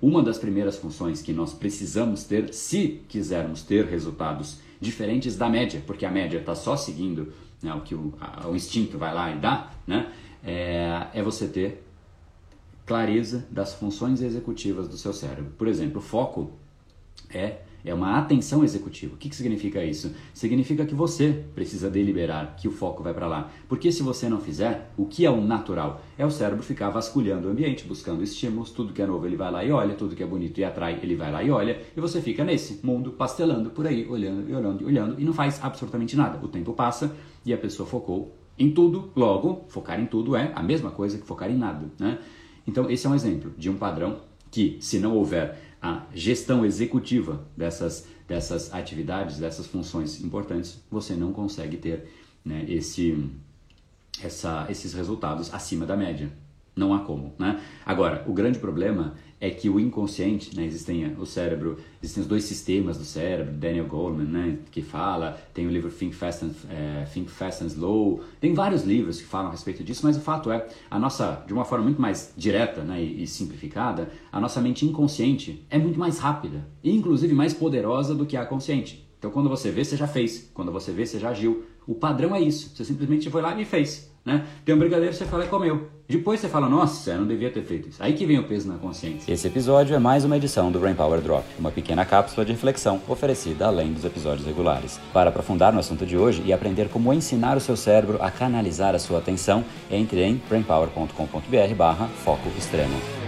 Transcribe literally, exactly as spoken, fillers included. Uma das primeiras funções que nós precisamos ter se quisermos ter resultados diferentes da média, porque a média está só seguindo, né, o que o, a, o instinto vai lá e dá, né, é, é você ter clareza das funções executivas do seu cérebro. Por exemplo, o foco é, é uma atenção executiva. O que, que significa isso? Significa que você precisa deliberar que o foco vai para lá. Porque se você não fizer, o que é o natural? É o cérebro ficar vasculhando o ambiente, buscando estímulos, tudo que é novo ele vai lá e olha, tudo que é bonito e atrai ele vai lá e olha, e você fica nesse mundo pastelando por aí, olhando e olhando e olhando, e não faz absolutamente nada. O tempo passa e a pessoa focou em tudo, logo, focar em tudo é a mesma coisa que focar em nada, né? Então esse é um exemplo de um padrão que, se não houver a gestão executiva dessas, dessas atividades, dessas funções importantes, você não consegue ter, né, esse, essa, esses resultados acima da média. Não há como, né? Agora, o grande problema é que o inconsciente, né, existem o cérebro, existem os dois sistemas do cérebro, Daniel Goleman, né, que fala, tem o livro Think Fast and, é, Think Fast and Slow, tem vários livros que falam a respeito disso, mas o fato é, a nossa, de uma forma muito mais direta, né, e, e simplificada, a nossa mente inconsciente é muito mais rápida e inclusive mais poderosa do que a consciente. Então, quando você vê, você já fez. Quando você vê, você já agiu. O padrão é isso. Você simplesmente foi lá e fez, né? Tem um brigadeiro, você fala e comeu. Depois você fala, nossa, eu não devia ter feito isso. Aí que vem o peso na consciência. Esse episódio é mais uma edição do Brain Power Drop, uma pequena cápsula de reflexão oferecida além dos episódios regulares. Para aprofundar no assunto de hoje e aprender como ensinar o seu cérebro a canalizar a sua atenção, entre em brainpower ponto com ponto br barra foco extremo.